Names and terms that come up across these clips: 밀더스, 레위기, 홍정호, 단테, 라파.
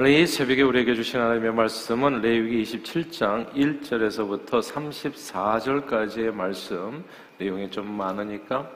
오늘 이 새벽에 우리에게 주신 하나님의 말씀은 레위기 27장 1절에서부터 34절까지의 말씀. 내용이 좀 많으니까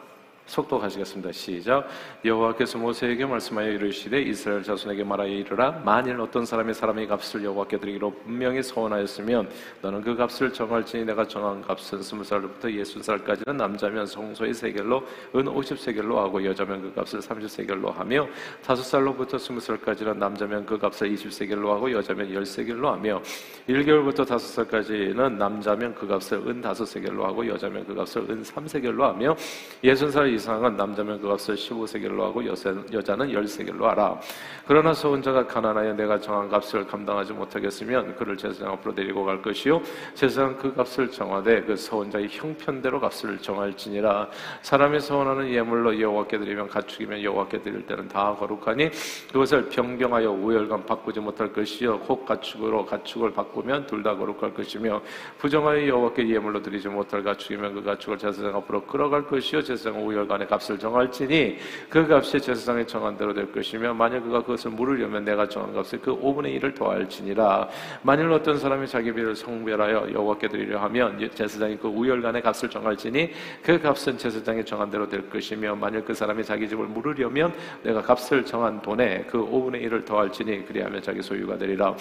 속도 가시겠습니다. 시작. 여호와께서 모세에게 말씀하여 이르시되 이스라엘 자손에게 말하여 이르라. 만일 어떤 사람이 사람의 값을 여호와께 드리기로 분명히 서원하였으면 너는 그 값을 정할지니 내가 정한 값은 20살로부터 60살까지는 남자면 성소의 세겔로 은 50세겔로 하고 여자면 그 값을 30세겔로 하며 5살로부터 20살까지는 남자면 그 값을 20세겔로 하고 여자면 10세겔로 하며 1개월부터 5살까지는 남자면 그 값을 은 5세겔로 하고 여자면 그 값을 은 3세겔로 하며 60살 이상은 남자면 그 값을 15세겔로 하고 여자는 10세겔로 하라. 그러나 서원자가 가난하여 내가 정한 값을 감당하지 못하겠으면 그를 제사장 앞으로 데리고 갈 것이요 제사장은 그 값을 정하되 그 서원자의 형편대로 값을 정할지니라. 사람이 서원하는 예물로 여호와께 드리면 가축이면 여호와께 드릴 때는 다 거룩하니 그것을 변경하여 우열간 바꾸지 못할 것이요 혹 가축으로 가축을 바꾸면 둘 다 거룩할 것이며 부정하여 여호와께 예물로 드리지 못할 가축이면 그 가축을 제사장 앞으로 끌어갈 것이요 제사장 우열 간의 값을 정할지니 그 값이 제사장이 정한 대로 될 것이며 만약 그가 그것을 물으려면 내가 정한 값에 그 5분의 1을 더할지니라. 만일 어떤 사람이 자기 비를 성별하여 여호와께 드리려 하면 제사장이 그 우열간의 값을 정할지니 그 값은 제사장이 정한 대로 될 것이며 만일 그 사람이 자기 집을 물으려면 내가 값을 정한 돈에 그 5분의 1을 더할지니 그리하면 자기 소유가 되리라.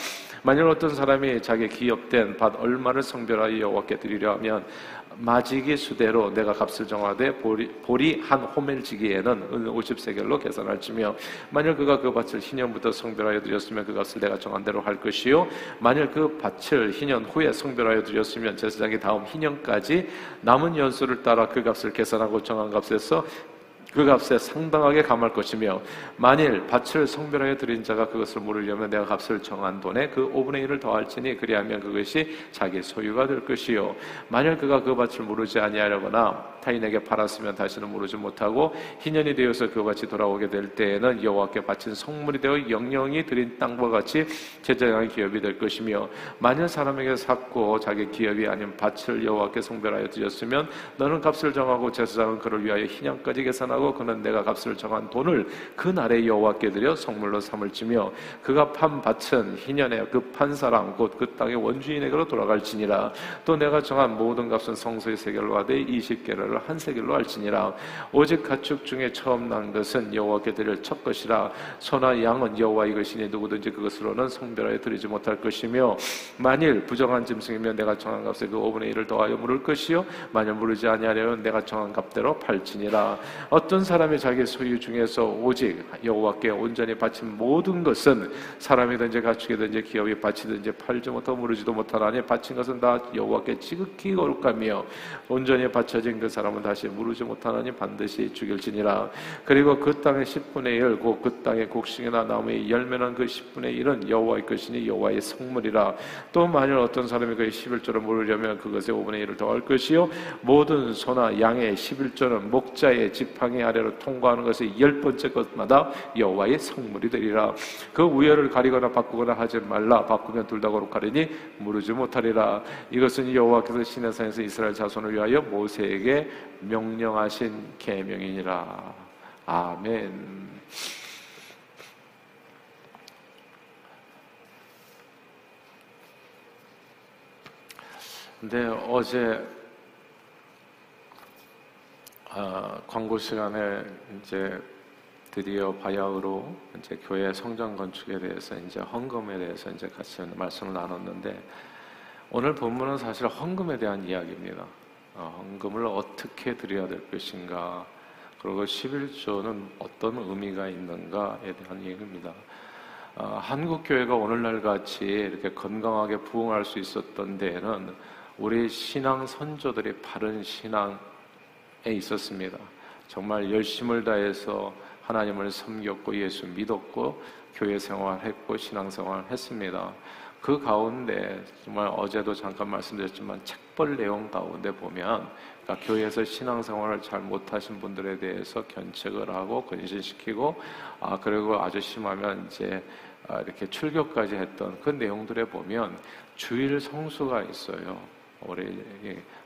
만일 어떤 사람이 자기 기업된 밭 얼마를 성별하여 여호와께 드리려 하면 마지기 수대로 내가 값을 정하되 볼이 한 호멜지기에는 은 50세겔로 계산할지며 만일 그가 그 밭을 희년부터 성별하여 드렸으면 그 값을 내가 정한 대로 할 것이요 만일 그 밭을 희년 후에 성별하여 드렸으면 제사장이 다음 희년까지 남은 연수를 따라 그 값을 계산하고 정한 값에서 그 값에 상당하게 감할 것이며 만일 밭을 성별하여 드린 자가 그것을 물으려면 내가 값을 정한 돈에 그 5분의 1을 더할지니 그리하면 그것이 자기 소유가 될 것이요 만일 그가 그 밭을 물으지 아니하려거나 타인에게 팔았으면 다시는 물으지 못하고 희년이 되어서 그 밭이 돌아오게 될 때에는 여호와께 바친 성물이 되어 영영이 드린 땅과 같이 제사장의 기업이 될 것이며 만일 사람에게 샀고 자기 기업이 아닌 밭을 여호와께 성별하여 드렸으면 너는 값을 정하고 제사장은 그를 위하여 희년까지 계산하고 그는 내가 값을 정한 돈을 그날에 여호와께 드려 성물로 삼을지며 그가 판 밭은 희년에 그 판 사람 곧 그 땅의 원주인에게로 돌아갈지니라. 또 내가 정한 모든 값은 성소의 세겔로 하되 20개를 한 세겔로 할지니라. 오직 가축 중에 처음 난 것은 여호와께 드릴 첫 것이라. 소나 양은 여호와의 것이니 누구든지 그것으로는 성별하여 드리지 못할 것이며 만일 부정한 짐승이면 내가 정한 값에 그 5분의 1을 더하여 물을 것이요 만일 물지 아니하려면 내가 정한 값대로 팔지니라. 어떤 사람이 자기 소유 중에서 오직 여호와께 온전히 바친 모든 것은 사람이든지 가축이든지 기업이 바치든지 팔지 못하고 무르지도 못하나니 바친 것은 다 여호와께 지극히 거룩하며 온전히 바쳐진 그 사람은 다시 무르지 못하나니 반드시 죽일지니라. 그리고 그 땅의 10분의 1 곧 그 땅의 곡식이나 나무의 열매는 그 10분의 1은 여호와의 것이니 여호와의 성물이라. 또 만일 어떤 사람이 그의 11조를 물으려면 그것의 5분의 1을 더할 것이요 모든 소나 양의 11조는 목자의 지팡이 아래로 통과하는 것의 10번째 것마다 여호와의 성물이 되리라. 그 우열을 가리거나 바꾸거나 하지 말라. 바꾸면 둘 다 거룩하리니 무르지 못하리라. 이것은 여호와께서 시내산에서 이스라엘 자손을 위하여 모세에게 명령하신 계명이니라. 아멘. 근데 어제 광고 시간에 이제 드디어 바야흐로 이제 교회 성전 건축에 대해서 이제 헌금에 대해서 이제 같이 말씀을 나눴는데 오늘 본문은 사실 헌금에 대한 이야기입니다. 헌금을 어떻게 드려야 될 것인가 그리고 11조는 어떤 의미가 있는가에 대한 얘기입니다. 한국 교회가 오늘날 같이 이렇게 건강하게 부흥할 수 있었던 데에는 우리 신앙 선조들이 바른 신앙 에 있었습니다. 정말 열심을 다해서 하나님을 섬겼고 예수 믿었고 교회 생활했고 신앙 생활했습니다. 그 가운데 정말 어제도 잠깐 말씀드렸지만 책벌 내용 가운데 보면 그러니까 교회에서 신앙 생활을 잘 못하신 분들에 대해서 견책을 하고 근신시키고 그리고 아주 심하면 이제 이렇게 출교까지 했던 그 내용들에 보면 주일 성수가 있어요. 우리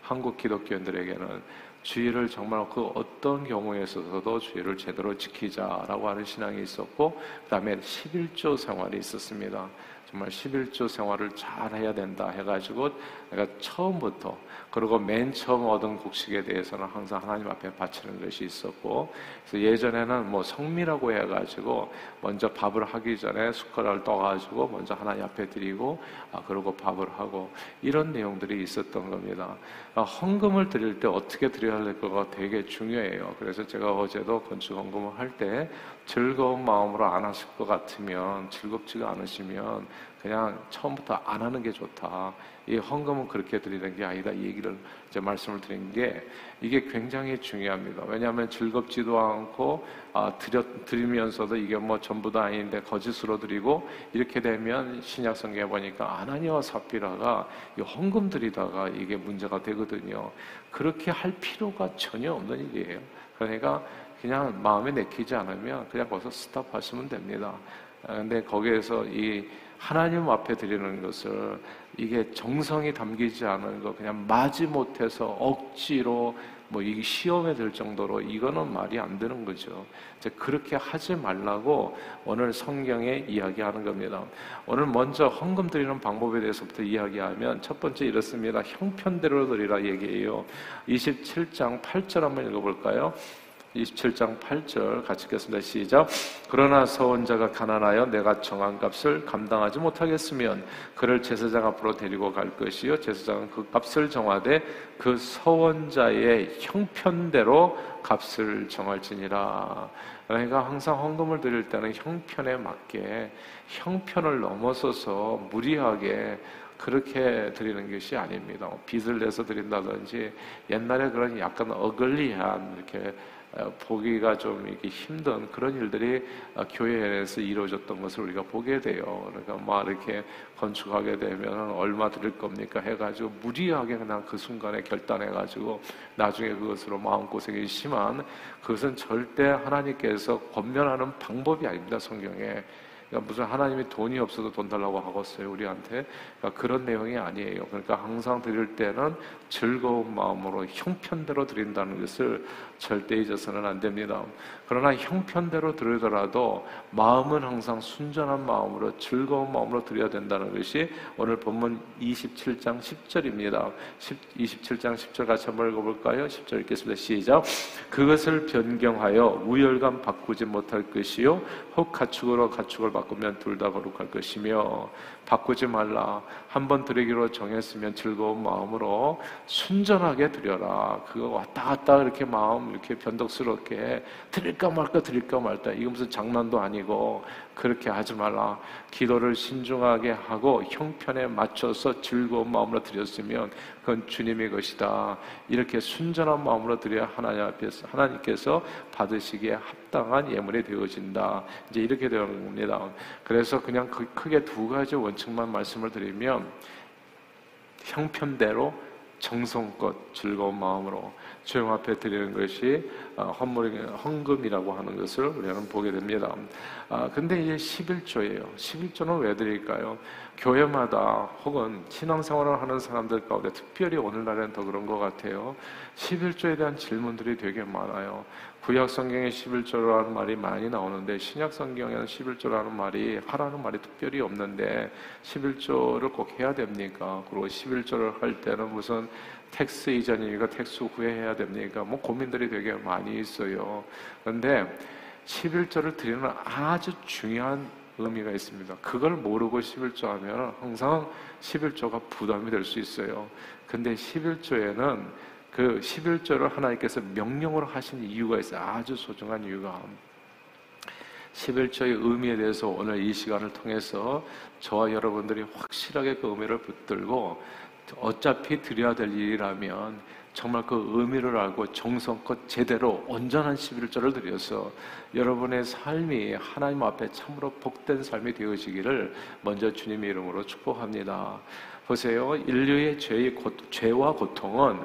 한국 기독교인들에게는 주의를 정말 그 어떤 경우에 있어서도 주의를 제대로 지키자라고 하는 신앙이 있었고, 그 다음에 11조 생활이 있었습니다. 정말 11조 생활을 잘 해야 된다 해가지고 내가 처음부터, 그리고 맨 처음 얻은 곡식에 대해서는 항상 하나님 앞에 바치는 것이 있었고, 그래서 예전에는 뭐 성미라고 해가지고 먼저 밥을 하기 전에 숟가락을 떠가지고 먼저 하나님 앞에 드리고, 그러고 밥을 하고, 이런 내용들이 있었던 겁니다. 헌금을 드릴 때 어떻게 드려야 할 거가 되게 중요해요. 그래서 제가 어제도 건축 헌금을 할 때 즐거운 마음으로 안 하실 것 같으면, 즐겁지가 않으시면 그냥 처음부터 안 하는 게 좋다, 이 헌금은 그렇게 드리는 게 아니다, 이 얘기를 이제 말씀을 드린 게, 이게 굉장히 중요합니다. 왜냐하면 즐겁지도 않고 드리면서도 이게 뭐 전부 다 아닌데 거짓으로 드리고, 이렇게 되면 신약 성경에 보니까 아나니아와 삽비라가 이 헌금 드리다가 이게 문제가 되거든요. 그렇게 할 필요가 전혀 없는 일이에요. 그러니까 그냥 마음에 내키지 않으면 그냥 거기서 스탑하시면 됩니다. 근데 거기에서 이 하나님 앞에 드리는 것을, 이게 정성이 담기지 않은 거, 그냥 마지못해서 억지로 뭐 이 시험에 들 정도로, 이거는 말이 안 되는 거죠. 이제 그렇게 하지 말라고 오늘 성경에 이야기하는 겁니다. 오늘 먼저 헌금 드리는 방법에 대해서부터 이야기하면, 첫 번째 이렇습니다. 형편대로 드리라 얘기예요. 27장 8절 한번 읽어볼까요? 27장 8절 같이 읽겠습니다. 시작. 그러나 서온 자가 가난하여 내가 정한 값을 감당하지 못하겠으면 그를 제사장 앞으로 데리고 갈 것이요, 제사장은 그 값을 정하되 그 서온 자의 형편대로 값을 정할지니라. 그러니까 항상 헌금을 드릴 때는 형편에 맞게, 형편을 넘어서서 무리하게 그렇게 드리는 것이 아닙니다. 빚을 내서 드린다든지, 옛날에 그런 약간 어글리한, 이렇게 보기가 좀 이렇게 힘든 그런 일들이 교회에서 이루어졌던 것을 우리가 보게 돼요. 그러니까 막 이렇게 건축하게 되면 얼마 드릴 겁니까 해가지고 무리하게 그냥 그 순간에 결단해가지고 나중에 그것으로 마음고생이 심한, 그것은 절대 하나님께서 권면하는 방법이 아닙니다, 성경에. 그러니까 무슨 하나님이 돈이 없어도 돈 달라고 하겠어요, 우리한테? 그러니까 그런 내용이 아니에요. 그러니까 항상 드릴 때는 즐거운 마음으로 형편대로 드린다는 것을 절대 잊어서는 안 됩니다. 그러나 형편대로 드리더라도 마음은 항상 순전한 마음으로, 즐거운 마음으로 드려야 된다는 것이 오늘 본문 27장 10절입니다. 27장 10절 같이 한번 읽어볼까요? 10절 읽겠습니다. 시작. 그것을 변경하여 우열감 바꾸지 못할 것이요, 혹 가축으로 가축을 바꾸면 둘 다 거룩할 것이며. 바꾸지 말라. 한번 드리기로 정했으면 즐거운 마음으로 순전하게 드려라. 그거 왔다 갔다 이렇게 마음 이렇게 변덕스럽게 드릴까 말까 드릴까 말까, 이거 무슨 장난도 아니고 그렇게 하지 말라. 기도를 신중하게 하고 형편에 맞춰서 즐거운 마음으로 드렸으면 그건 주님의 것이다. 이렇게 순전한 마음으로 드려야 하나님 앞에서, 하나님께서 받으시기에 합당한 예물이 되어진다. 이제 이렇게 되는 겁니다. 그래서 그냥 크게 두 가지 원칙만 말씀을 드리면, 형편대로 정성껏 즐거운 마음으로 주님 앞에 드리는 것이 헌금이라고 하는 것을 우리는 보게 됩니다. 근데 이제 11조예요. 11조는 왜 드릴까요? 교회마다 혹은 신앙생활을 하는 사람들 가운데, 특별히 오늘날엔 더 그런 것 같아요, 11조에 대한 질문들이 되게 많아요. 구약 성경에 11조라는 말이 많이 나오는데, 신약 성경에는 11조라는 말이, 하라는 말이 특별히 없는데 11조를 꼭 해야 됩니까? 그리고 11조를 할 때는 무슨 텍스 이전이니까 텍스 후에 해야 됩니까? 뭐 고민들이 되게 많이 있어요. 그런데 11조를 드리는 아주 중요한 의미가 있습니다. 그걸 모르고 11조 하면 항상 11조가 부담이 될 수 있어요. 근데 11조에는 그 11조를 하나님께서 명령으로 하신 이유가 있어요. 아주 소중한 이유가. 11조의 의미에 대해서 오늘 이 시간을 통해서 저와 여러분들이 확실하게 그 의미를 붙들고, 어차피 드려야 될 일이라면 정말 그 의미를 알고 정성껏 제대로 온전한 11조를 드려서 여러분의 삶이 하나님 앞에 참으로 복된 삶이 되어지기를 먼저 주님의 이름으로 축복합니다. 보세요. 인류의 죄와 고통은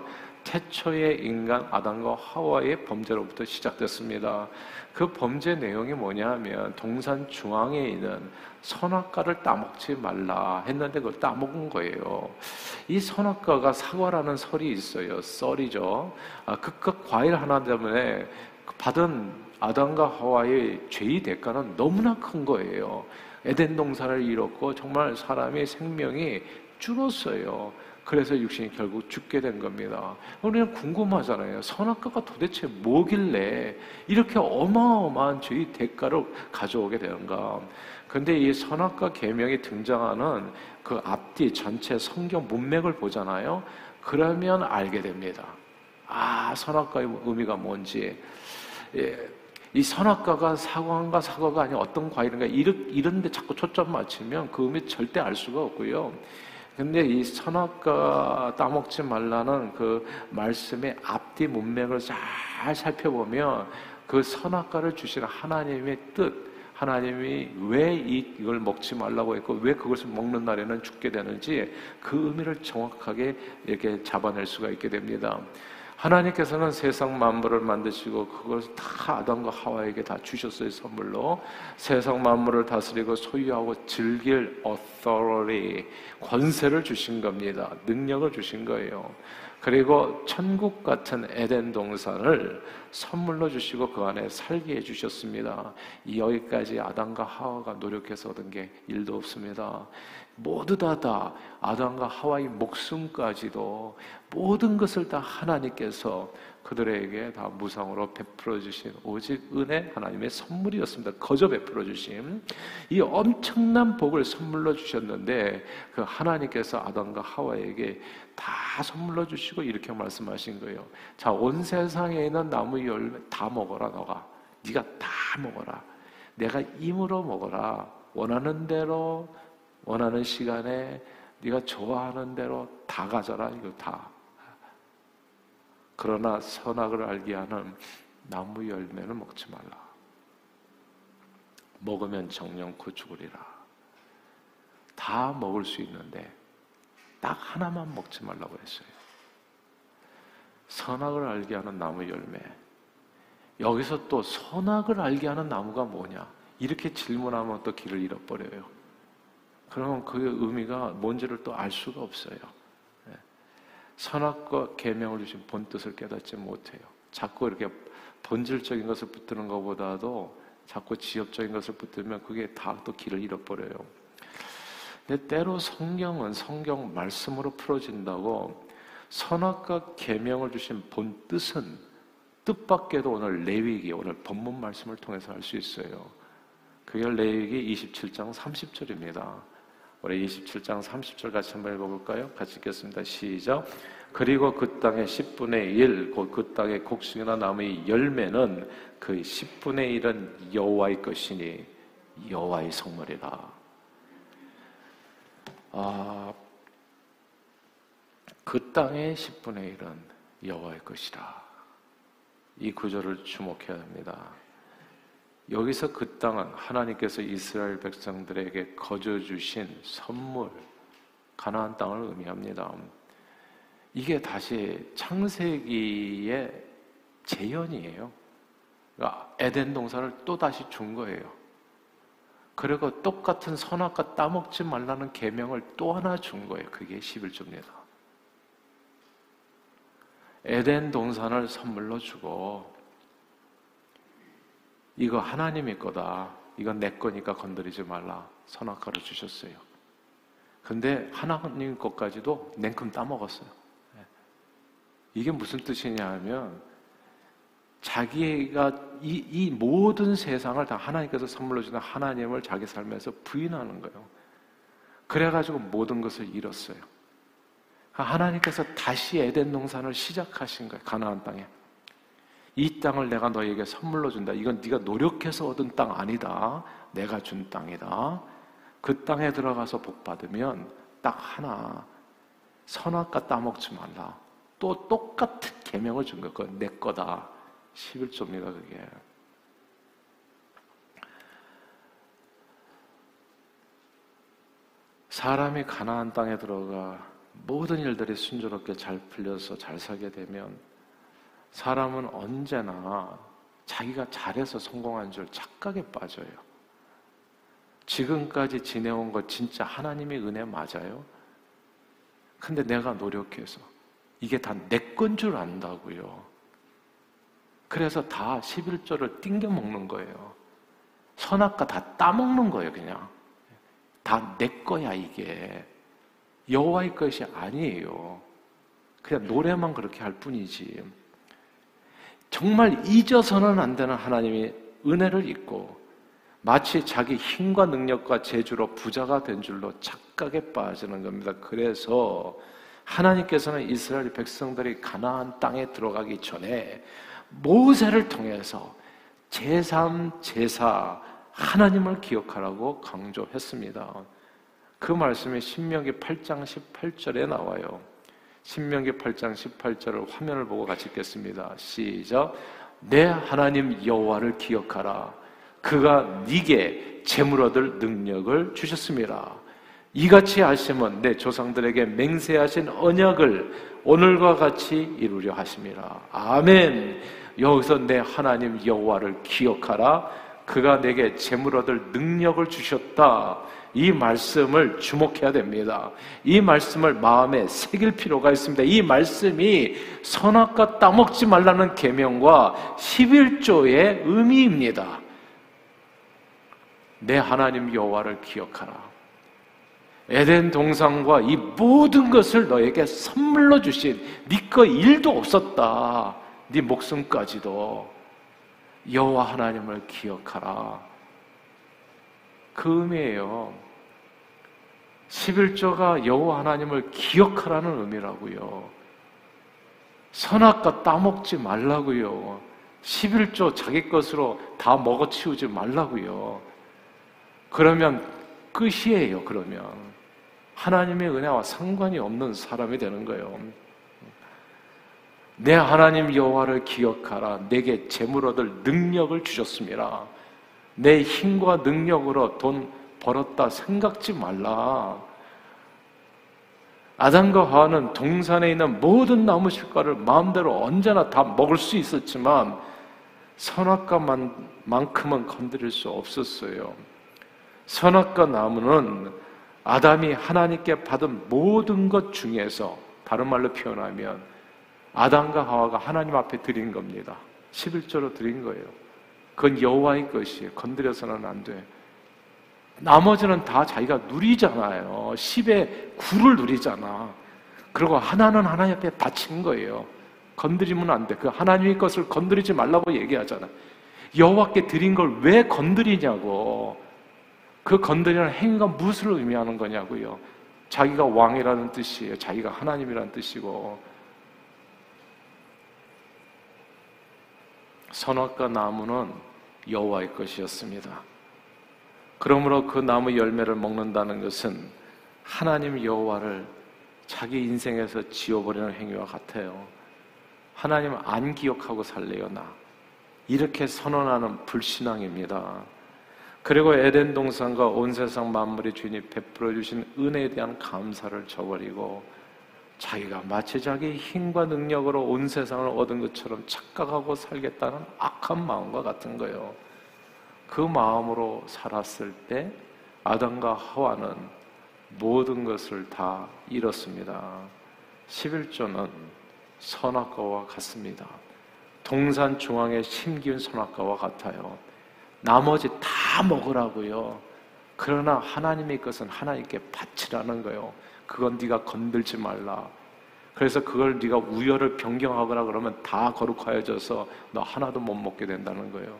태초의 인간 아담과 하와의 범죄로부터 시작됐습니다. 그 범죄 내용이 뭐냐 하면 동산 중앙에 있는 선악과를 따먹지 말라 했는데 그걸 따먹은 거예요. 이 선악과가 사과라는 설이 있어요. 썰이죠. 그깟 과일 하나 때문에 받은 아담과 하와의 죄의 대가는 너무나 큰 거예요. 에덴 동산을 잃었고 정말 사람의 생명이 줄었어요. 그래서 육신이 결국 죽게 된 겁니다. 우리는 궁금하잖아요. 선악과가 도대체 뭐길래 이렇게 어마어마한 죄의 대가를 가져오게 되는가. 근데 이 선악과 계명이 등장하는 그 앞뒤 전체 성경 문맥을 보잖아요. 그러면 알게 됩니다. 아, 선악과의 의미가 뭔지. 예. 이 선악과가 사과인가 사과가 아니라 어떤 과일인가 이런 데 자꾸 초점 맞추면 그 의미 절대 알 수가 없고요. 근데 이 선악과 따먹지 말라는 그 말씀의 앞뒤 문맥을 잘 살펴보면 그 선악과를 주시는 하나님의 뜻, 하나님이 왜 이걸 먹지 말라고 했고 왜 그것을 먹는 날에는 죽게 되는지 그 의미를 정확하게 이렇게 잡아낼 수가 있게 됩니다. 하나님께서는 세상 만물을 만드시고 그걸 다 아담과 하와에게 다 주셨어요. 선물로. 세상 만물을 다스리고 소유하고 즐길 authority, 권세를 주신 겁니다. 능력을 주신 거예요. 그리고 천국 같은 에덴 동산을 선물로 주시고 그 안에 살게 해주셨습니다. 여기까지 아담과 하와가 노력해서 얻은 게 일도 없습니다. 모두 다 아담과 하와의 목숨까지도 모든 것을 다 하나님께서 그들에게 다 무상으로 베풀어 주신 오직 은혜 하나님의 선물이었습니다. 거저 베풀어 주신 이 엄청난 복을 선물로 주셨는데 그 하나님께서 아담과 하와에게 다 선물로 주시고 이렇게 말씀하신 거예요. 자, 온 세상에 있는 나무 열매 다 먹어라. 네가 다 먹어라. 내가 임으로 먹어라. 원하는 대로 원하는 시간에 네가 좋아하는 대로 다 가져라. 이거 다. 그러나 선악을 알게 하는 나무 열매를 먹지 말라. 먹으면 정령코 죽으리라. 다 먹을 수 있는데 딱 하나만 먹지 말라고 했어요. 선악을 알게 하는 나무 열매. 여기서 또 선악을 알게 하는 나무가 뭐냐? 이렇게 질문하면 또 길을 잃어버려요. 그러면 그 의미가 뭔지를 또 알 수가 없어요. 선악과 계명을 주신 본뜻을 깨닫지 못해요. 자꾸 이렇게 본질적인 것을 붙드는 것보다도 자꾸 지엽적인 것을 붙들면 그게 다 또 길을 잃어버려요. 근데 때로 성경은 성경 말씀으로 풀어진다고 선악과 계명을 주신 본뜻은 뜻밖에도 오늘 레위기, 오늘 본문 말씀을 통해서 알 수 있어요. 그게 레위기 27장 30절입니다. 우리 27장 30절 같이 한번 읽어볼까요? 같이 읽겠습니다. 시작. 그리고 그 땅의 10분의 1, 곧 그 땅의 곡식이나 나무의 열매는 그 10분의 1은 여호와의 것이니 여호와의 성물이라. 아, 그 땅의 10분의 1은 여호와의 것이라. 이 구절을 주목해야 합니다. 여기서 그 땅은 하나님께서 이스라엘 백성들에게 거저 주신 선물, 가나안 땅을 의미합니다. 이게 다시 창세기의 재현이에요. 그러니까 에덴 동산을 또 다시 준 거예요. 그리고 똑같은 선악과 따먹지 말라는 계명을 또 하나 준 거예요. 그게 11조입니다. 에덴 동산을 선물로 주고 이거 하나님의 거다. 이건 내 거니까 건드리지 말라. 선악과를 주셨어요. 근데 하나님 것까지도 냉큼 따먹었어요. 이게 무슨 뜻이냐 하면 자기가 이 모든 세상을 다 하나님께서 선물로 주는 하나님을 자기 삶에서 부인하는 거예요. 그래가지고 모든 것을 잃었어요. 하나님께서 다시 에덴 농산을 시작하신 거예요. 가나안 땅에. 이 땅을 내가 너에게 선물로 준다. 이건 네가 노력해서 얻은 땅 아니다. 내가 준 땅이다. 그 땅에 들어가서 복 받으면 딱 하나. 선악과 따먹지 말라. 또 똑같은 계명을 준 거야. 내 거다. 11조입니다. 그게. 사람이 가나안 땅에 들어가 모든 일들이 순조롭게 잘 풀려서 잘 살게 되면 사람은 언제나 자기가 잘해서 성공한 줄 착각에 빠져요. 지금까지 지내온 거 진짜 하나님의 은혜 맞아요? 근데 내가 노력해서 이게 다 내 건 줄 안다고요. 그래서 다 11조를 띵겨 먹는 거예요. 선악과 다 따먹는 거예요. 그냥 다 내 거야. 이게 여호와의 것이 아니에요. 그냥 노래만 그렇게 할 뿐이지. 정말 잊어서는 안 되는 하나님의 은혜를 잊고 마치 자기 힘과 능력과 재주로 부자가 된 줄로 착각에 빠지는 겁니다. 그래서 하나님께서는 이스라엘 백성들이 가나안 땅에 들어가기 전에 모세를 통해서 제3, 제사 하나님을 기억하라고 강조했습니다. 그 말씀이 신명기 8장 18절에 나와요. 신명기 8장 18절을 화면을 보고 같이 읽겠습니다. 시작! 내 하나님 여호와를 기억하라. 그가 네게 재물 얻을 능력을 주셨습니다. 이같이 하심은 내 조상들에게 맹세하신 언약을 오늘과 같이 이루려 하심이라. 아멘! 여기서 내 하나님 여호와를 기억하라. 그가 내게 재물 얻을 능력을 주셨다. 이 말씀을 주목해야 됩니다. 이 말씀을 마음에 새길 필요가 있습니다. 이 말씀이 선악과 따먹지 말라는 계명과 11조의 의미입니다. 내 하나님 여호와를 기억하라. 에덴 동산과 이 모든 것을 너에게 선물로 주신 네 거 일도 없었다. 네 목숨까지도 여호와 하나님을 기억하라. 그 의미예요. 11조가 여호와 하나님을 기억하라는 의미라고요. 선악과 따먹지 말라고요. 11조 자기 것으로 다 먹어치우지 말라고요. 그러면 끝이에요. 그러면 하나님의 은혜와 상관이 없는 사람이 되는 거예요. 내 하나님 여호와를 기억하라. 내게 재물 얻을 능력을 주셨습니다. 내 힘과 능력으로 돈 벌었다 생각지 말라. 아담과 하와는 동산에 있는 모든 나무 실과를 마음대로 언제나 다 먹을 수 있었지만 선악과만큼은 건드릴 수 없었어요. 선악과 나무는 아담이 하나님께 받은 모든 것 중에서, 다른 말로 표현하면 아담과 하와가 하나님 앞에 드린 겁니다. 11조로 드린 거예요. 그건 여호와의 것이에요. 건드려서는 안 돼. 나머지는 다 자기가 누리잖아요. 10의 9를 누리잖아. 그리고 하나는 하나님 앞에 바친 거예요. 건드리면 안 돼. 그 하나님의 것을 건드리지 말라고 얘기하잖아. 여호와께 드린 걸 왜 건드리냐고. 그 건드리는 행위가 무엇을 의미하는 거냐고요. 자기가 왕이라는 뜻이에요. 자기가 하나님이라는 뜻이고. 선악과 나무는 여호와의 것이었습니다. 그러므로 그 나무 열매를 먹는다는 것은 하나님 여호와를 자기 인생에서 지워버리는 행위와 같아요. 하나님 안 기억하고 살래요, 나. 이렇게 선언하는 불신앙입니다. 그리고 에덴 동산과 온 세상 만물의 주인이 베풀어 주신 은혜에 대한 감사를 저버리고 자기가 마치 자기 힘과 능력으로 온 세상을 얻은 것처럼 착각하고 살겠다는 악한 마음과 같은 거예요. 그 마음으로 살았을 때 아담과 하와는 모든 것을 다 잃었습니다. 11조는 선악과와 같습니다. 동산 중앙에 심기운 선악과와 같아요. 나머지 다 먹으라고요. 그러나 하나님의 것은 하나님께 바치라는 거예요. 그건 네가 건들지 말라. 그래서 그걸 네가 우열을 변경하거나 그러면 다 거룩하여져서 너 하나도 못 먹게 된다는 거예요.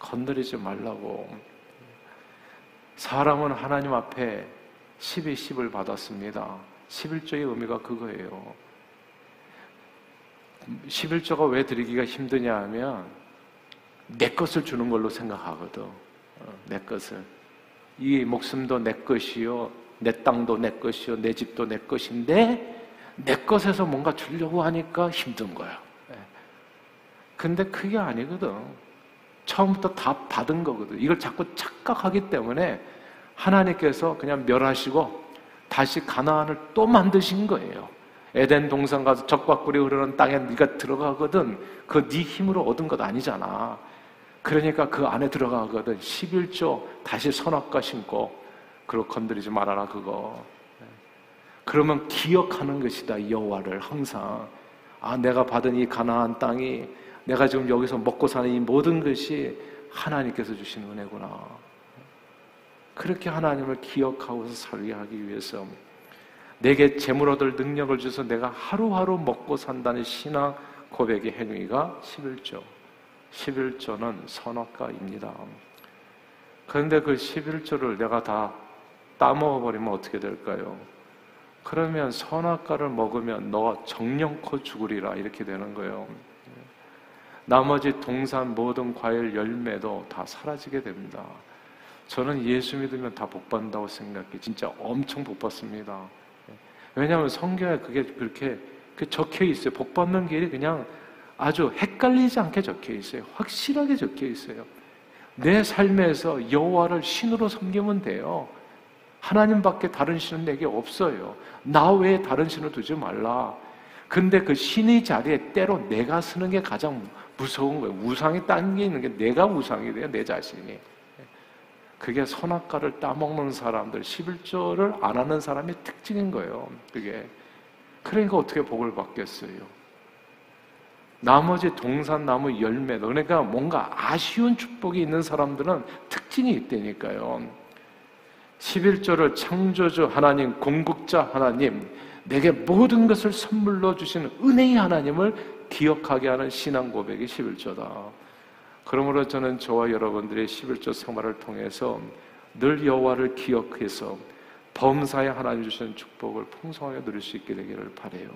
건드리지 말라고. 사람은 하나님 앞에 10의 10을 받았습니다. 11조의 의미가 그거예요. 11조가 왜 드리기가 힘드냐 하면 내 것을 주는 걸로 생각하거든. 내 것을. 이 목숨도 내 것이요. 내 땅도 내 것이요. 내 집도 내 것인데 내 것에서 뭔가 주려고 하니까 힘든 거야. 근데 그게 아니거든. 처음부터 다 받은 거거든. 이걸 자꾸 착각하기 때문에 하나님께서 그냥 멸하시고 다시 가나안을 또 만드신 거예요. 에덴 동산 가서 적과 꿀이 흐르는 땅에 네가 들어가거든 그거 네 힘으로 얻은 것 아니잖아. 그러니까 그 안에 들어가거든 11조 다시 선악과 심고 그리고 건드리지 말아라 그거. 그러면 기억하는 것이다 여호와를 항상. 아 내가 받은 이 가나안 땅이 내가 지금 여기서 먹고 사는 이 모든 것이 하나님께서 주신 은혜구나. 그렇게 하나님을 기억하고서 살게 하기 위해서 내게 재물 얻을 능력을 주셔서 내가 하루하루 먹고 산다는 신앙 고백의 행위가 11조. 11조는 선악과입니다. 그런데 그 11조를 내가 다 따먹어버리면 어떻게 될까요? 그러면 선악과를 먹으면 너 정령코 죽으리라 이렇게 되는 거예요. 나머지 동산 모든 과일 열매도 다 사라지게 됩니다. 저는 예수 믿으면 다 복받는다고 생각해. 진짜 엄청 복받습니다. 왜냐하면 성경에 그게 그렇게 적혀 있어요. 복받는 길이 그냥 아주 헷갈리지 않게 적혀 있어요. 확실하게 적혀 있어요. 내 삶에서 여호와를 신으로 섬기면 돼요. 하나님밖에 다른 신은 내게 없어요. 나 외에 다른 신을 두지 말라. 근데 그 신의 자리에 때로 내가 쓰는 게 가장 무서운 거예요. 우상이 딴 게 있는 게 내가 우상이 돼요. 내 자신이. 그게 선악과를 따먹는 사람들, 11조를 안 하는 사람의 특징인 거예요. 그게. 그러니까 어떻게 복을 받겠어요. 나머지 동산나무 열매도 그러니까 뭔가 아쉬운 축복이 있는 사람들은 특징이 있다니까요. 11조를 창조주 하나님, 공급자 하나님, 내게 모든 것을 선물로 주시는 은혜의 하나님을 기억하게 하는 신앙 고백이 11조다. 그러므로 저는 저와 여러분들의 11조 생활을 통해서 늘 여호와를 기억해서 범사에 하나님 주시는 축복을 풍성하게 누릴 수 있게 되기를 바라요.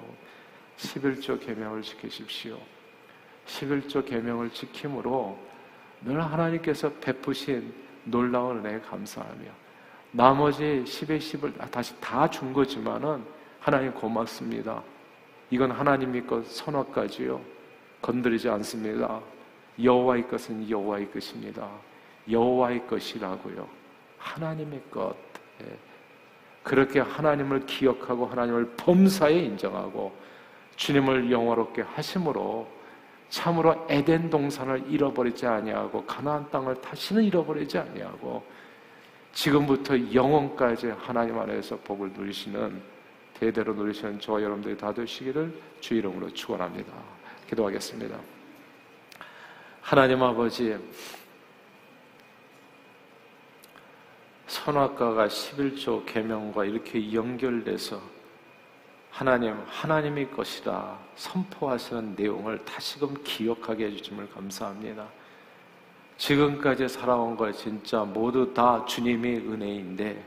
11조 계명을 지키십시오. 11조 계명을 지킴으로 늘 하나님께서 베푸신 놀라운 은혜에 감사하며 나머지 10의 10을 다시 다 준 거지만은 하나님 고맙습니다. 이건 하나님의 것 선악과지요. 건드리지 않습니다. 여호와의 것은 여호와의 것입니다. 여호와의 것이라고요. 하나님의 것. 그렇게 하나님을 기억하고 하나님을 범사에 인정하고 주님을 영화롭게 하심으로 참으로 에덴 동산을 잃어버리지 아니하고 가나안 땅을 다시는 잃어버리지 아니하고 지금부터 영원까지 하나님 안에서 복을 누리시는 대대로 누리시는 저와 여러분들이 다 되시기를 주 이름으로 축원합니다. 기도하겠습니다. 하나님 아버지 선악과가 11조 계명과 이렇게 연결돼서 하나님, 하나님의 것이라 선포하시는 내용을 다시금 기억하게 해주심을 감사합니다. 지금까지 살아온 것 진짜 모두 다 주님의 은혜인데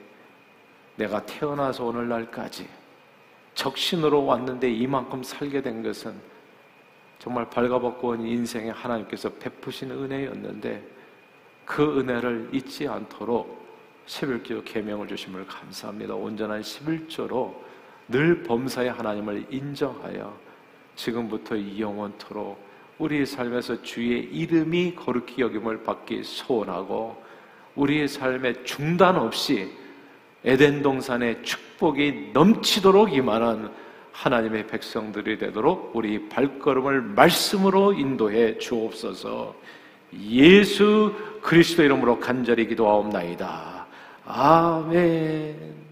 내가 태어나서 오늘날까지 적신으로 왔는데 이만큼 살게 된 것은 정말 발가벗고 온 인생에 하나님께서 베푸신 은혜였는데 그 은혜를 잊지 않도록 11조 계명을 주심을 감사합니다. 온전한 11조로 늘 범사의 하나님을 인정하여 지금부터 영원토록 우리의 삶에서 주의 이름이 거룩히 여김을 받기 소원하고 우리의 삶에 중단 없이 에덴 동산의 축복이 넘치도록 임하는 하나님의 백성들이 되도록 우리 발걸음을 말씀으로 인도해 주옵소서. 예수 그리스도 이름으로 간절히 기도하옵나이다. 아멘.